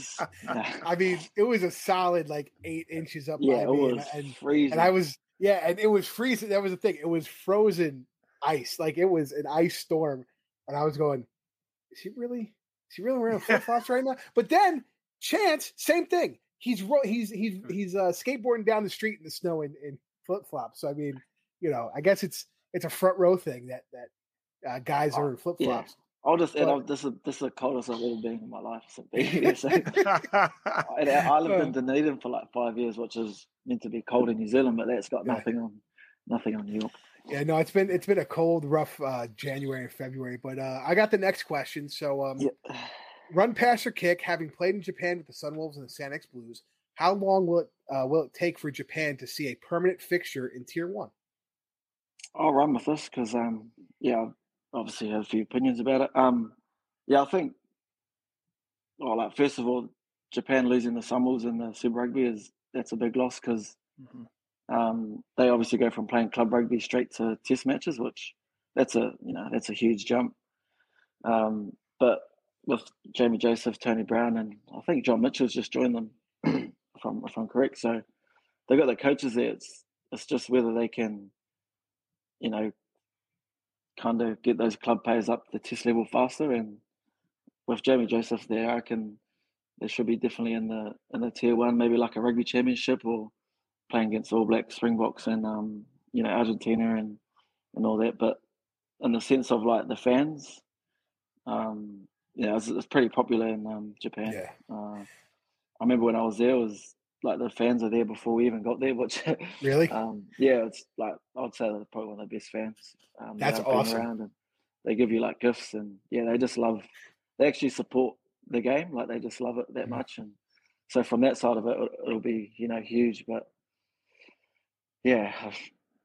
I mean, it was a solid 8 inches up. Yeah, it was freezing, and I was. Yeah, and it was freezing. That was the thing. It was frozen ice. Like, it was an ice storm. And I was going, is he really wearing flip-flops right now? But then, Chance, same thing. He's skateboarding down the street in the snow in flip-flops. So, I mean, you know, I guess it's a front row thing that guys are in flip-flops. Yeah. I'll just add up, this is the coldest I've ever been in my life. So, I lived in Dunedin for 5 years, which is meant to be cold in New Zealand, but that's got nothing on New York. Yeah, no, it's been a cold, rough January and February. But I got the next question. So, run, pass, or kick. Having played in Japan with the Sunwolves and the Sanex Blues, how long will it take for Japan to see a permanent fixture in Tier 1? I'll run with this because obviously I have a few opinions about it. I think. Well, first of all, Japan losing the Sunwolves and the Super Rugby that's a big loss because they obviously go from playing club rugby straight to test matches, which that's a huge jump. But with Jamie Joseph, Tony Brown, and I think John Mitchell's just joined them, if I'm correct. So they've got the coaches there. It's just whether they can, you know, kind of get those club players up the test level faster. And with Jamie Joseph there, I can. They should be definitely in the Tier 1, maybe like a rugby championship or playing against All Blacks, Springboks and, Argentina and all that. But in the sense of, the fans, it's pretty popular in Japan. Yeah. I remember when I was there, it was the fans are there before we even got there. Which Really? It's I'd say they're probably one of the best fans. That's awesome. Around and they give you, gifts and, they just love – they actually support the game, they just love it that much, and so from that side of it, it'll be huge. But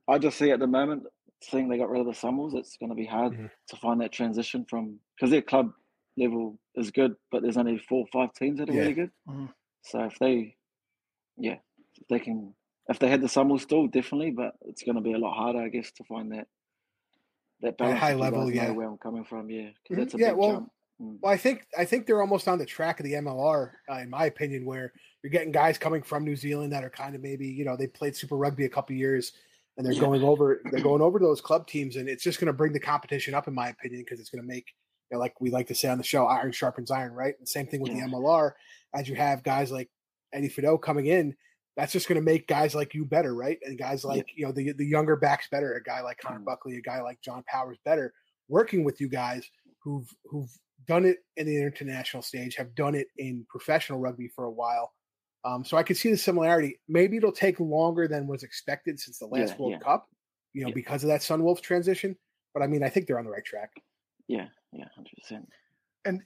I just see at the moment, seeing they got rid of the Sunwolves, it's going to be hard to find that transition from because their club level is good, but there's only 4 or 5 teams that are really good. Mm-hmm. So if they had the summer still, definitely, but it's going to be a lot harder, I guess, to find that balance. At high level, yeah. Where I'm coming from, yeah. Mm-hmm. That's a big jump. Well, I think they're almost on the track of the MLR, in my opinion, where you're getting guys coming from New Zealand that are kind of maybe, they played Super Rugby a couple of years and they're going over to those club teams, and it's just going to bring the competition up, in my opinion, because it's going to make, like we like to say on the show, iron sharpens iron, right? And same thing with the MLR. As you have guys like Eddie Fido coming in, that's just going to make guys like you better, right? And guys like the younger backs better, a guy like Connor Buckley, a guy like John Powers better, working with you guys who've done it in the international stage, have done it in professional rugby for a while. So I could see the similarity. Maybe it'll take longer than was expected since the last World Cup, because of that Sunwolf transition. But I mean, I think they're on the right track. Yeah, 100%.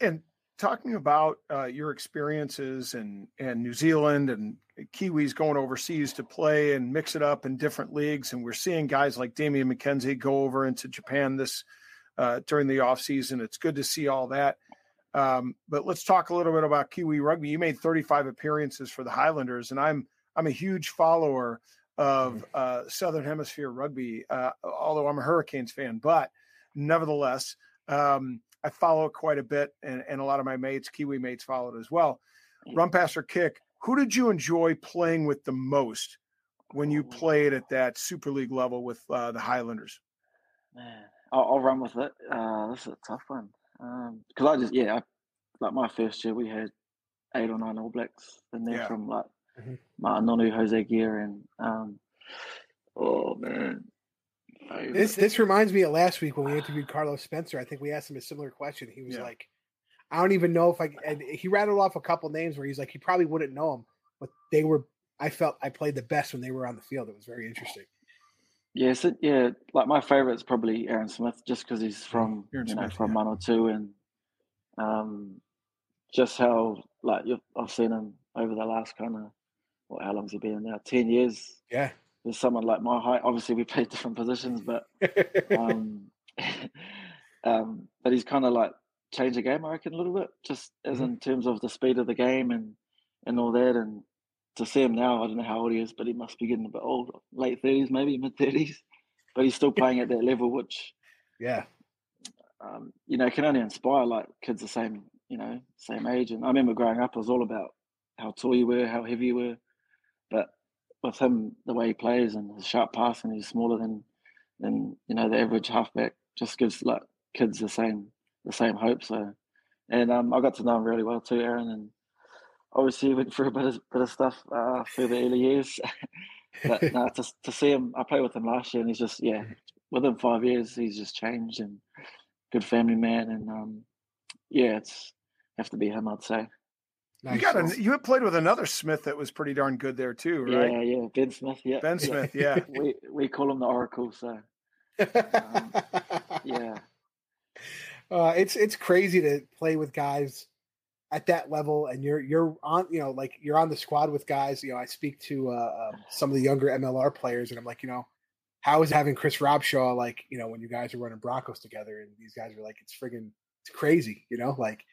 And talking about your experiences and New Zealand and Kiwis going overseas to play and mix it up in different leagues, and we're seeing guys like Damian McKenzie go over into Japan this during the off season. It's good to see all that. But let's talk a little bit about Kiwi rugby. You made 35 appearances for the Highlanders, and I'm a huge follower of Southern Hemisphere rugby, although I'm a Hurricanes fan. But nevertheless, I follow quite a bit, and a lot of my mates, Kiwi mates, followed as well. Run, pass, or kick. Who did you enjoy playing with the most when you played at that Super League level with the Highlanders? Man. I'll run with it. This is a tough one. Because like my first year, we had 8 or 9 All Blacks in there from like Ma'anonu, Jose Guerin. This reminds me of last week when we interviewed Carlos Spencer. I think we asked him a similar question. He was like, I don't even know if I – and he rattled off a couple names where he's like, he probably wouldn't know them, but they were – I felt I played the best when they were on the field. It was very interesting. Yes, like my favorite is probably Aaron Smith, just because he's from from Manawatu, and just how like I've seen him over the last how long's he been now? 10 years. Yeah, there's someone like my height. Obviously, we played different positions, but but he's kind of like changed the game, I reckon, a little bit, just as in terms of the speed of the game and all that. And to see him now, I don't know how old he is, but he must be getting a bit old, late 30s, maybe mid-30s. But he's still playing at that level, which, can only inspire, like, kids the same, same age. And I remember growing up, it was all about how tall you were, how heavy you were. But with him, the way he plays and his sharp passing, he's smaller than the average halfback, just gives, like, kids the same hope. So, and I got to know him really well too, Aaron, and obviously, he went through a bit of stuff through the early years. But to see him, I played with him last year, and he's just, within 5 years, he's just changed, and good family man. And, it's have to be him, I'd say. Nice. You had played with another Smith that was pretty darn good there too, right? Yeah, Ben Smith, yeah. Ben Smith, yeah. We call him the Oracle, so. It's crazy to play with guys at that level, and you're on, you're on the squad with guys. I speak to some of the younger MLR players, and I'm like, how is having Chris Robshaw, like, when you guys are running Broncos together, and these guys are like, it's crazy, like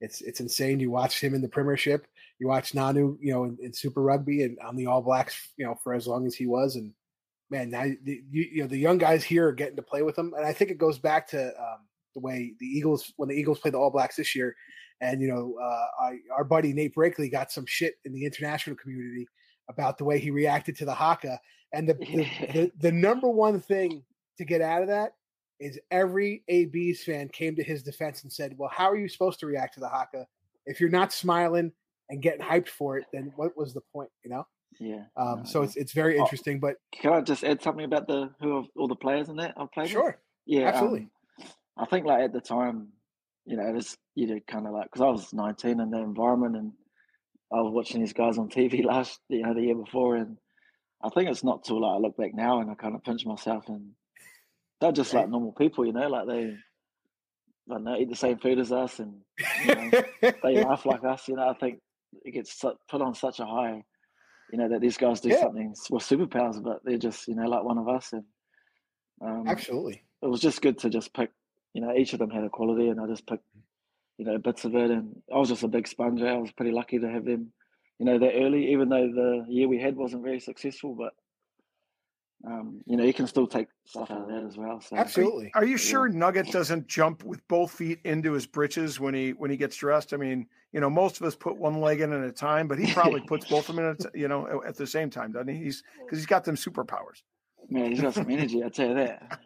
it's insane. You watch him in the Premiership, you watch Nanu, in Super Rugby, and on the All Blacks, for as long as he was, and man, now the young guys here are getting to play with him, and I think it goes back to the way when the Eagles played the All Blacks this year. And, our buddy Nate Brinkley got some shit in the international community about the way he reacted to the haka. And the number one thing to get out of that is every ABs fan came to his defense and said, well, how are you supposed to react to the haka? If you're not smiling and getting hyped for it, then what was the point, Yeah. So it's very interesting. But can I just add something about all the players in that I've played? Sure. With? Yeah. Absolutely. I think, like, at the time, it was, kind of like, because I was 19 in that environment, and I was watching these guys on TV the year before. And I think it's not till, like, I look back now and I kind of pinch myself, and they're just like normal people, like they eat the same food as us, and they laugh like us. I think it gets put on such a high, that these guys do something with superpowers, but they're just, like one of us. And absolutely, it was just good to just pick. Each of them had a quality, and I just picked bits of it. And I was just a big sponge. I was pretty lucky to have them, that early, even though the year we had wasn't very successful. But, you can still take stuff out of that as well. So. Absolutely. Are you sure Nugget doesn't jump with both feet into his britches when he gets dressed? I mean, most of us put one leg in at a time, but he probably puts both of them in, at the same time, doesn't he? Because he's got them superpowers. Man, he's got some energy, I'll tell you that.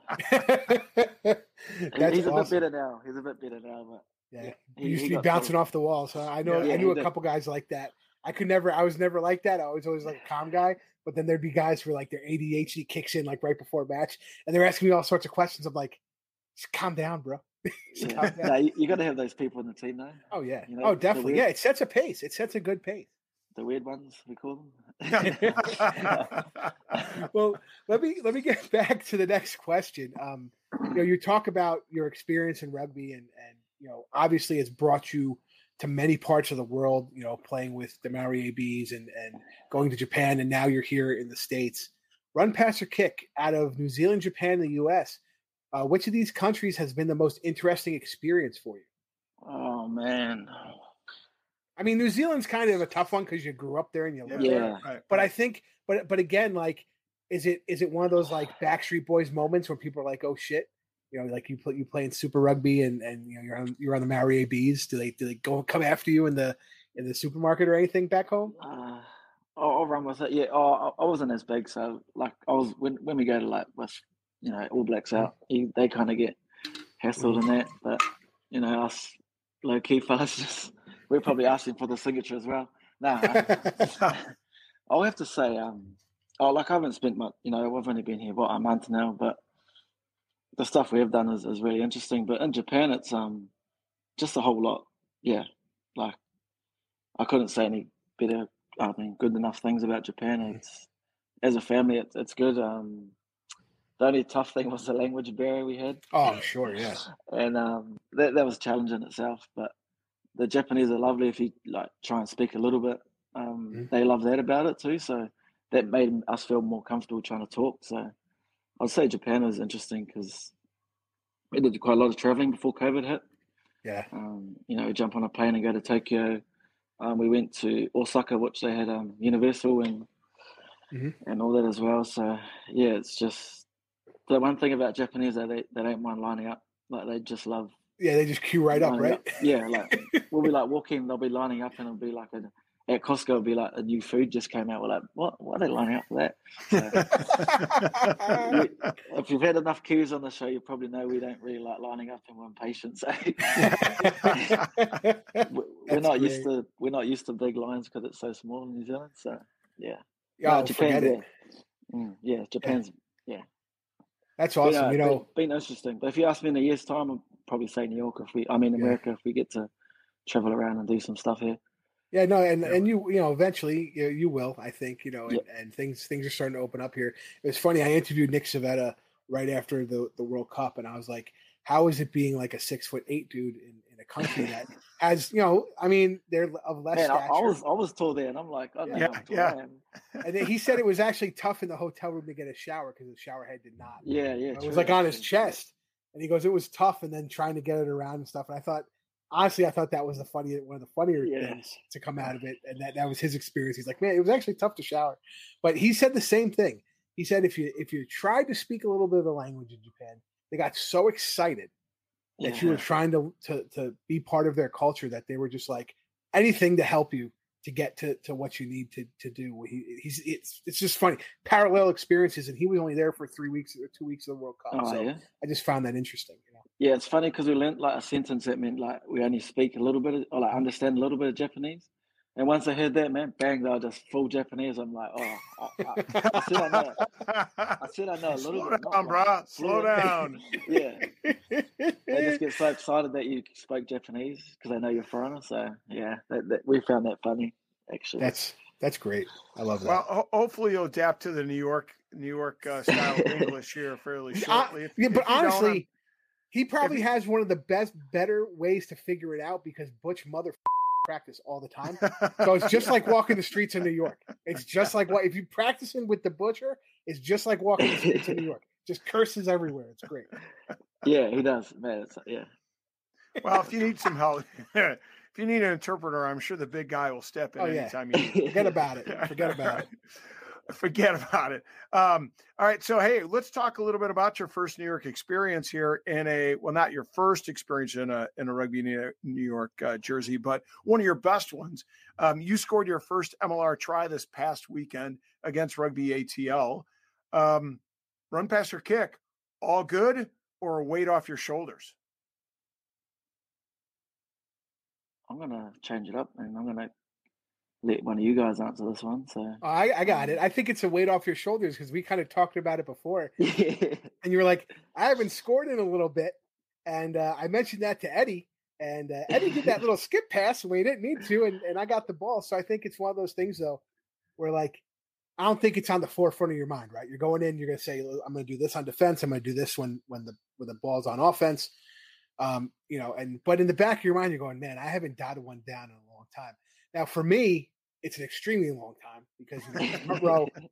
He's awesome. He's a bit better now, but yeah. He used to be bouncing off the walls. Huh? I knew a couple guys like that. I was never like that. I was always like a calm guy, but then there'd be guys where like their ADHD kicks in like right before a match, and they're asking me all sorts of questions. I'm like, just calm down, bro. Calm down. No, you got to have those people in the team, though. Oh yeah. Oh definitely. Yeah, it sets a pace. It sets a good pace. The weird ones, we call them. Well, let me get back to the next question. You talk about your experience in rugby, and obviously it's brought you to many parts of the world. Playing with the Maori ABs and going to Japan, and now you're here in the States. Run, pass, or kick out of New Zealand, Japan, and the U.S. Which of these countries has been the most interesting experience for you? Oh man. I mean, New Zealand's kind of a tough one because you grew up there and you live there. Right. But I think, but again, like, is it one of those like Backstreet Boys moments where people are like, "Oh shit," like you play in Super Rugby and you're on the Maori ABs. Do they go come after you in the supermarket or anything back home? I'll run with it. Yeah, I wasn't as big, so like I was when we go to like with All Blacks out, they kind of get hassled in that. But us low key fellas just. We're probably asking for the signature as well. Nah, I'll have to say, I haven't spent much, I've only been here about a month now, but the stuff we have done is really interesting. But in Japan, it's just a whole lot. Yeah, like I couldn't say any better. I mean, good enough things about Japan. It's as a family, it's good. The only tough thing was the language barrier we had. Oh, I'm sure, yeah, and that was challenging itself, but. The Japanese are lovely if you like try and speak a little bit. They love that about it too. So that made us feel more comfortable trying to talk. So I'd say Japan was interesting because we did quite a lot of traveling before COVID hit. Yeah. Jump on a plane and go to Tokyo. We went to Osaka, which they had Universal and all that as well. So yeah, it's just the one thing about Japanese that they don't mind lining up. Like they just love. Yeah, they just queue right up, right? Yeah, like we'll be like walking, they'll be lining up, and it'll be like at Costco, it'll be like a new food just came out. We're like, what? Why are they lining up for that? So, if you've had enough queues on the show, you probably know we don't really like lining up, and we're impatient. So we're not used to big lines because it's so small in New Zealand. So yeah, Japan. Yeah, Japan's yeah. That's awesome. But, been interesting. But if you ask me in a year's time, I'll probably say New York. America, if we get to travel around and do some stuff here. Yeah, no, and you eventually you will. I think and things are starting to open up here. It was funny. I interviewed Nick Civetta right after the World Cup, and I was like, "How is it being like a 6'8" dude in a country that has they're of less stature?" I was told there, and I'm like, I don't know. And then he said it was actually tough in the hotel room to get a shower because the shower head did not. Yeah. It was like on his chest, and he goes, "It was tough," and then trying to get it around and stuff. And I thought, honestly, that was one of the funnier things to come out of it, and that was his experience. He's like, "Man, it was actually tough to shower," but he said the same thing. He said, "If you tried to speak a little bit of the language in Japan." They got so excited that you were trying to be part of their culture that they were just like anything to help you to get to what you need to do. It's just funny. Parallel experiences, and he was only there for 3 weeks or 2 weeks of the World Cup. I just found that interesting. Yeah, it's funny because we learned like a sentence that meant like we only speak a little bit or like understand a little bit of Japanese. And once I heard that, man, bang, they were just full Japanese. I'm like, I said I know a little bit. Slow down, bro. Yeah. They just get so excited that you spoke Japanese because they know you're a foreigner. So, yeah, we found that funny, actually. That's great. I love that. Well, hopefully you'll adapt to the New York style English here fairly shortly. But honestly, he probably has one of the better ways to figure it out because Butch motherfucker. Practice all the time, so it's just like walking the streets in New York. It's just like what if you practicing with the butcher. It's just like walking the streets in New York. Just curses everywhere. It's great. Yeah, he does, man. It's, yeah. Well, if you need some help, if you need an interpreter, I'm sure the big guy will step in anytime you need. Forget about it. All right. So, hey, let's talk a little bit about your first New York experience here in a, well, not your first experience in a Rugby New York jersey, but one of your best ones. You scored your first MLR try this past weekend against Rugby ATL. Run, pass, or kick, all good or a weight off your shoulders? I'm going to change it up and I'm going to let one of you guys answer this one. So I got it. I think it's a weight off your shoulders because we kind of talked about it before. Yeah. And you were like, I haven't scored in a little bit. And I mentioned that to Eddie. And Eddie did that little skip pass when he didn't need to. And I got the ball. So I think it's one of those things, though, where, like, I don't think it's on the forefront of your mind, right? You're going in, you're going to say, I'm going to do this on defense. I'm going to do this when the ball's on offense. You know, but in the back of your mind, you're going, man, I haven't dotted one down in a long time. Now, for me, it's an extremely long time because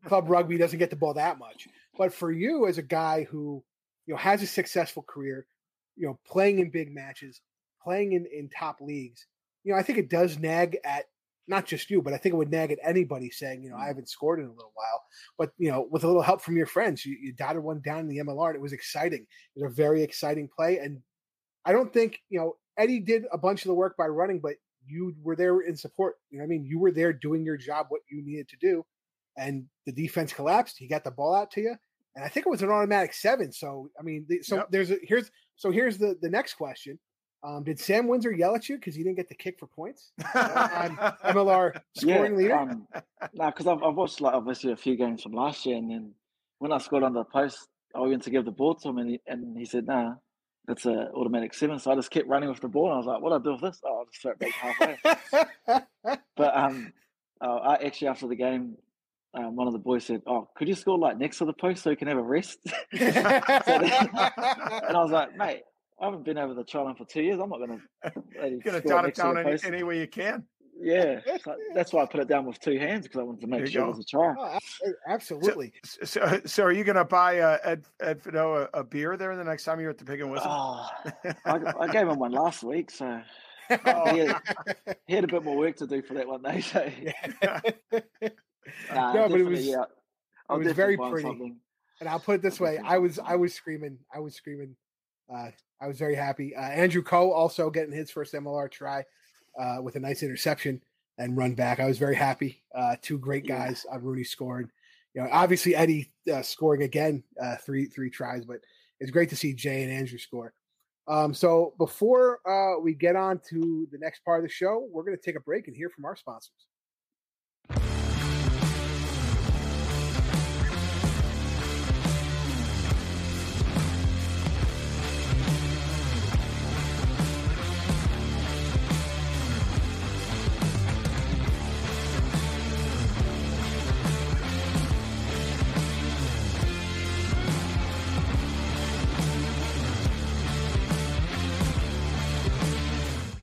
club rugby doesn't get the ball that much. But for you, as a guy who, you know, has a successful career, you know, playing in big matches, playing in top leagues, you know, I think it does nag at not just you, but I think it would nag at anybody saying, you know, I haven't scored in a little while. But, you know, with a little help from your friends, you dotted one down in the MLR, and it was exciting. It was a very exciting play. And I don't think, you know, Eddie did a bunch of the work by running, but you were there in support. You know what I mean? You were there doing your job, what you needed to do. And the defense collapsed. He got the ball out to you. And I think it was an automatic 7. So, I mean, here's the next question. Did Sam Windsor yell at you because he didn't get the kick for points? MLR scoring leader? Because I've watched, like, obviously a few games from last year. And then when I scored on the post, I went to give the ball to him. And he said, nah. It's an automatic 7, so I just kept running with the ball. And I was like, what do I do with this? Oh, I'll just throw it back halfway. But I actually, after the game, one of the boys said, oh, could you score like next to the post so you can have a rest? And I was like, mate, I haven't been over the trial for 2 years. I'm not going to jot it down any way you can. Yeah, so that's why I put it down with two hands because I wanted to make sure it was a try. Oh, absolutely. So are you going to buy Ed Fido a beer there the next time you're at the Pig and Whistle? Oh, I gave him one last week, so he had a bit more work to do for that one day. So. Yeah. No, but it was very pretty. Something. And I'll put it this way: I was screaming. I was very happy. Andrew Coe also getting his first MLR try. With a nice interception and run back. I was very happy. Two great guys. Yeah. Rooney scored. You know, obviously Eddie scoring again, three tries, but it's great to see Jay and Andrew score. So before we get on to the next part of the show, we're going to take a break and hear from our sponsors.